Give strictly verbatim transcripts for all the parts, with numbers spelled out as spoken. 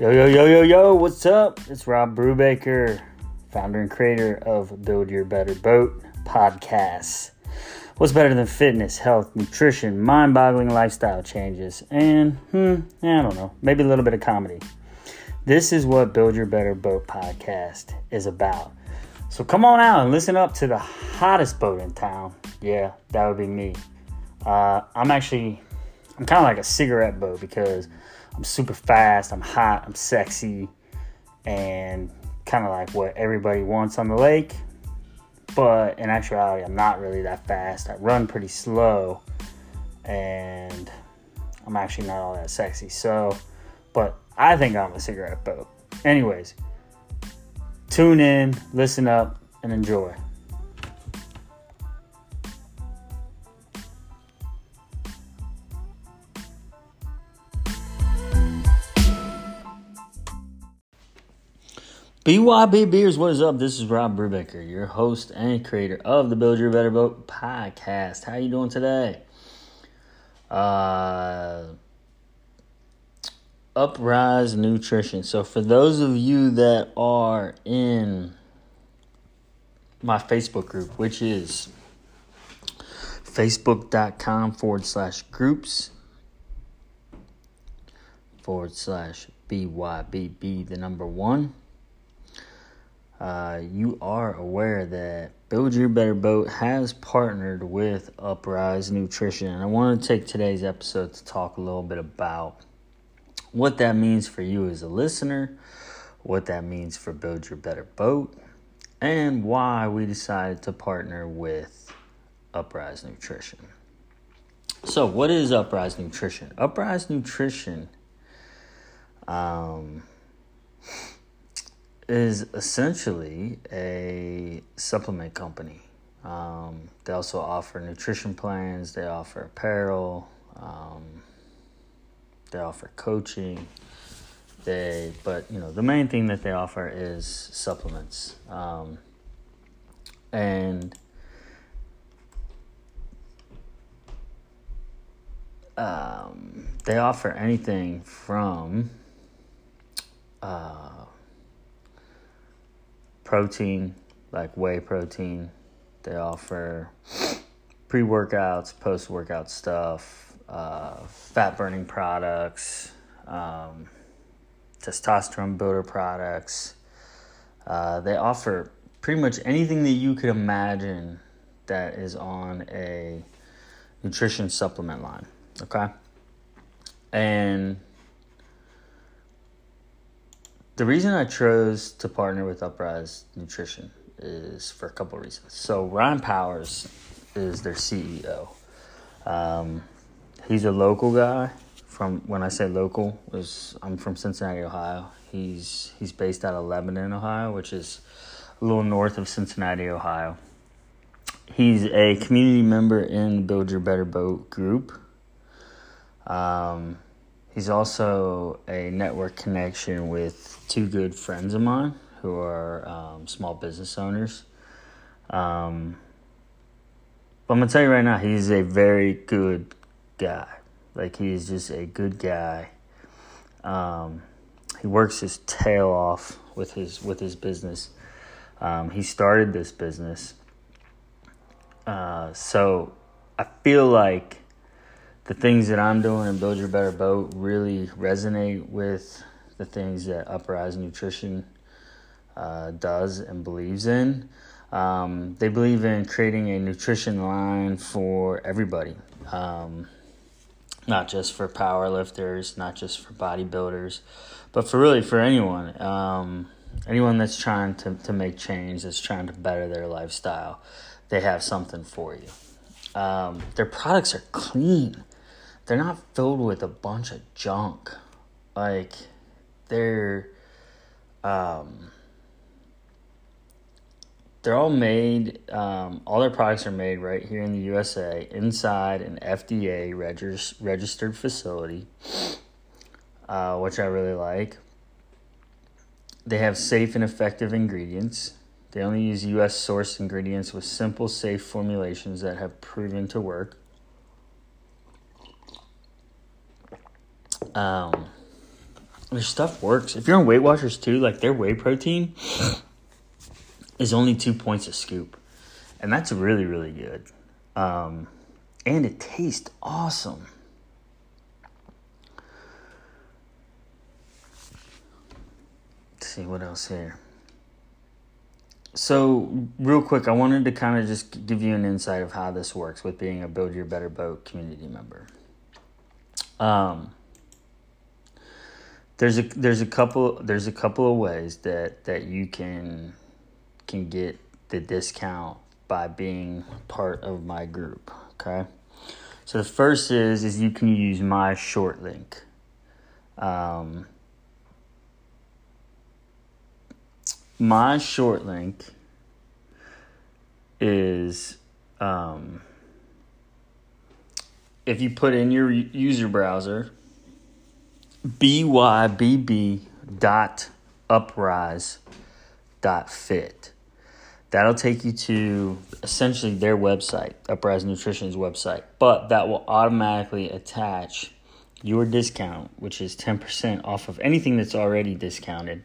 Yo, yo, yo, yo, yo, what's up? It's Rob Brubaker, founder and creator of Build Your Better Boat Podcast. What's better than fitness, health, nutrition, mind-boggling lifestyle changes, and, hmm, I don't know, maybe a little bit of comedy. This is what Build Your Better Boat Podcast is about. So come on out and listen up to the hottest boat in town. Yeah, that would be me. Uh, I'm actually, I'm kind of like a cigarette boat because I'm super fast, I'm hot, I'm sexy, and kind of like what everybody wants on the lake. But in actuality, I'm not really that fast. I run pretty slow, and I'm actually not all that sexy. So, but I think I'm a cigarette boat. Anyways, tune in, listen up, and enjoy. B Y B Beers, what is up? This is Rob Brubaker, your host and creator of the Build Your Better Boat Podcast. How are you doing today? Uh, Uprise Nutrition. So for those of you that are in my Facebook group, which is facebook.com forward slash groups forward slash BYBB, the number one. Uh, you are aware that Build Your Better Boat has partnered with Uprise Nutrition. And I want to take today's episode to talk a little bit about what that means for you as a listener, what that means for Build Your Better Boat, and why we decided to partner with Uprise Nutrition. So what is Uprise Nutrition? Uprise Nutrition... Um... is essentially a supplement company. Um, they also offer nutrition plans, they offer apparel, um, they offer coaching, they, but you know, the main thing that they offer is supplements. Um, and um, they offer anything from uh, protein, like whey protein. They offer pre-workouts, post-workout stuff, uh, fat-burning products, um, testosterone builder products. Uh, they offer pretty much anything that you could imagine that is on a nutrition supplement line, okay? And the reason I chose to partner with Uprise Nutrition is for a couple of reasons. So Ryan Powers is their C E O. Um, he's a local guy. From when I say local, was I'm from Cincinnati, Ohio. He's he's based out of Lebanon, Ohio, which is a little north of Cincinnati, Ohio. He's a community member in the Build Your Better Boat group. Um. He's also a network connection with two good friends of mine who are um, small business owners. Um, but I'm going to tell you right now, he's a very good guy. Like, he's just a good guy. Um, he works his tail off with his with his business. Um, he started this business. Uh, so I feel like the things that I'm doing in Build Your Better Boat really resonate with the things that Uprise Nutrition uh, does and believes in. Um, they believe in creating a nutrition line for everybody, um, not just for power lifters, not just for bodybuilders, but for really for anyone, um, anyone that's trying to, to make change, that's trying to better their lifestyle. They have something for you. Um, their products are clean. They're not filled with a bunch of junk. Like, they're um, they're all made, um, all their products are made right here in the U S A, inside an F D A regis- registered facility, uh, which I really like. They have safe and effective ingredients. They only use U S sourced ingredients with simple, safe formulations that have proven to work. Um, their stuff works. If you're on Weight Watchers too, like their whey protein is only two points a scoop. And that's really, really good. Um, and it tastes awesome. Let's see what else here. So real quick, I wanted to kind of just give you an insight of how this works with being a Build Your Better Boat community member. Um, there's a there's a couple there's a couple of ways that, that you can can get the discount by being part of my group. Okay, so the first is is you can use my short link. Um. My short link is um, if you put in your user browser b y b b dot uprise dot fit. That'll take you to essentially their website, Uprise Nutrition's website, but that will automatically attach your discount, which is ten percent off of anything that's already discounted,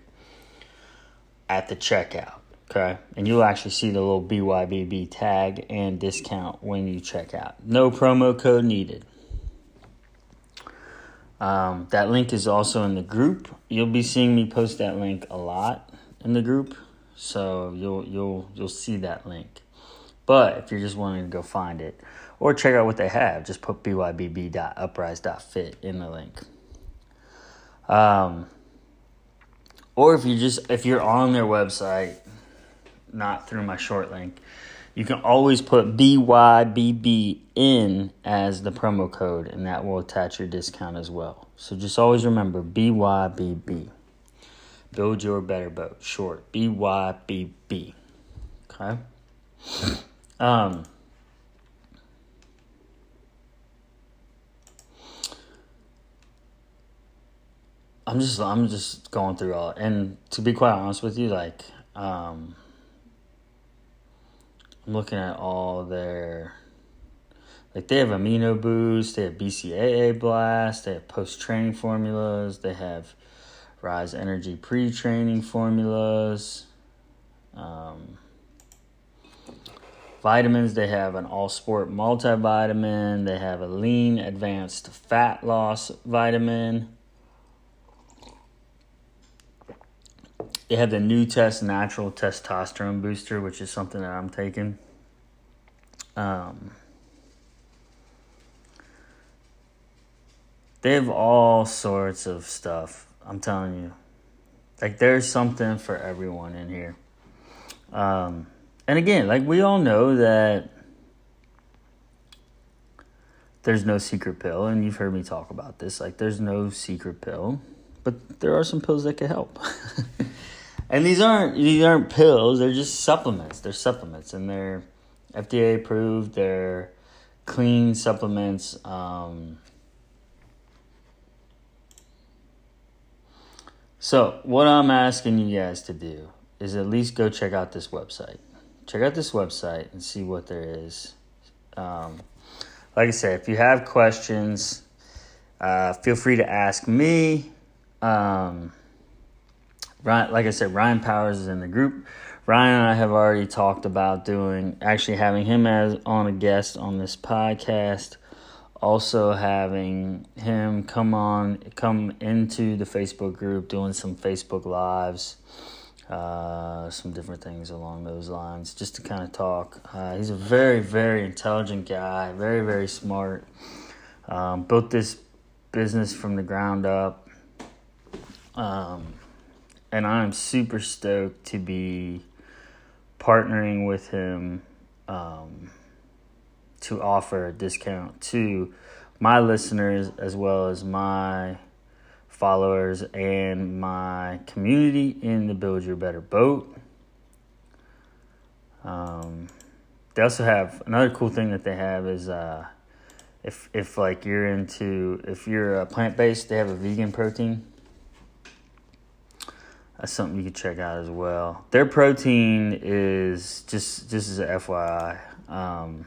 at the checkout, okay? And you'll actually see the little B Y B B tag and discount when you check out. No promo code needed. Um, that link is also in the group. You'll be seeing me post that link a lot in the group, so you'll you'll you'll see that link. But if you're just wanting to go find it or check out what they have, just put b y b b dot uprise dot fit in the link. Um. Or if you just if you're on their website, not through my short link, you can always put B Y B B N as the promo code, and that will attach your discount as well. So just always remember B Y B B, Build Your Better Boat, short B Y B B. Okay. Um. I'm just I'm just going through all, and to be quite honest with you, like um, I'm looking at all their, like they have Amino Boost, they have B C A A Blast, they have post training formulas, they have Rise Energy pre training formulas, um, vitamins. They have an All Sport multivitamin. They have a Lean Advanced fat loss vitamin. They have the new Test Natural testosterone booster, which is something that I'm taking. Um, they have all sorts of stuff. I'm telling you, like there's something for everyone in here. Um, and again, like we all know that there's no secret pill, and you've heard me talk about this. Like there's no secret pill, but there are some pills that can help. And these aren't these aren't pills, they're just supplements. They're supplements, and they're F D A approved, they're clean supplements. Um, so what I'm asking you guys to do is at least go check out this website. Check out this website and see what there is. Um, like I said, if you have questions, uh, feel free to ask me. Um Ryan, like I said, Ryan Powers is in the group. Ryan and I have already talked about doing, actually having him as on a guest on this podcast. Also having him come on, come into the Facebook group, doing some Facebook Lives, uh, some different things along those lines, just to kind of talk. Uh, he's a very, very intelligent guy, very, very smart. Um, built this business from the ground up. Um... And I'm super stoked to be partnering with him um, to offer a discount to my listeners as well as my followers and my community in the Build Your Better Boat. Um, they also have another cool thing that they have is uh, if if like you're into if you're uh, plant-based, they have a vegan protein. That's something you can check out as well. Their protein is, just just as a F Y I, um,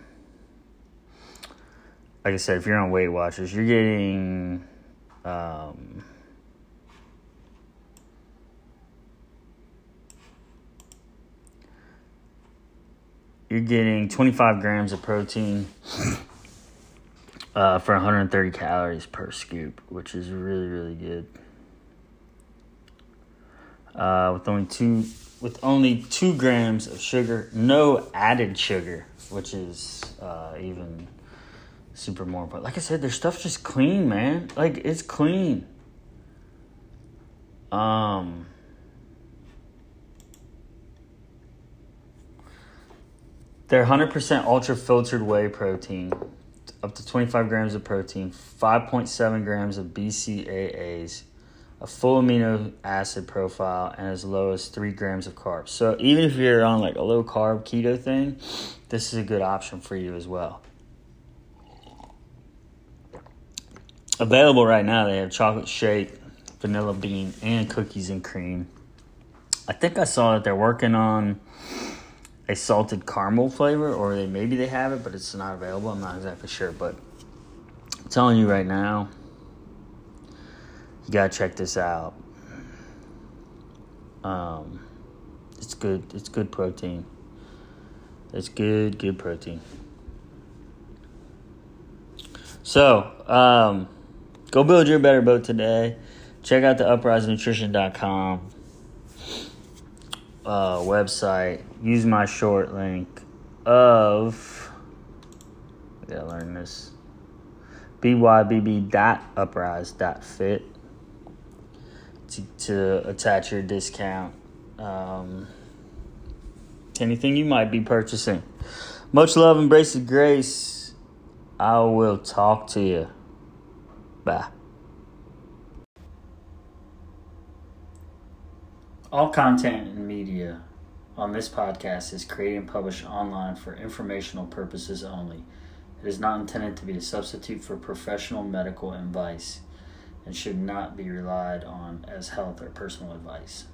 like I said, if you're on Weight Watchers, you're getting um, you're getting twenty-five grams of protein uh, for one hundred thirty calories per scoop, which is really, really good. Uh, with only two, with only two grams of sugar, no added sugar, which is uh, even super more. But like I said, their stuff's just clean, man. Like, it's clean. Um. They're one hundred percent ultra-filtered whey protein, up to twenty-five grams of protein, five point seven grams of B C A As, a full amino acid profile, and as low as three grams of carbs. So even if you're on like a low-carb keto thing, this is a good option for you as well. Available right now, they have chocolate shake, vanilla bean, and cookies and cream. I think I saw that they're working on a salted caramel flavor, or they maybe they have it, but it's not available. I'm not exactly sure, but I'm telling you right now, you gotta check this out. Um, it's good. It's good protein. It's good, good protein. So, um, go build your better boat today. Check out the uprise nutrition dot com Uh, website. Use my short link of I gotta learn this b y b b dot uprise dot fit to, to attach your discount um, to anything you might be purchasing. Much love, embrace and grace. I will talk to you. Bye. All content and media on this podcast is created and published online for informational purposes only. It is not intended to be a substitute for professional medical advice and should not be relied on as health or personal advice.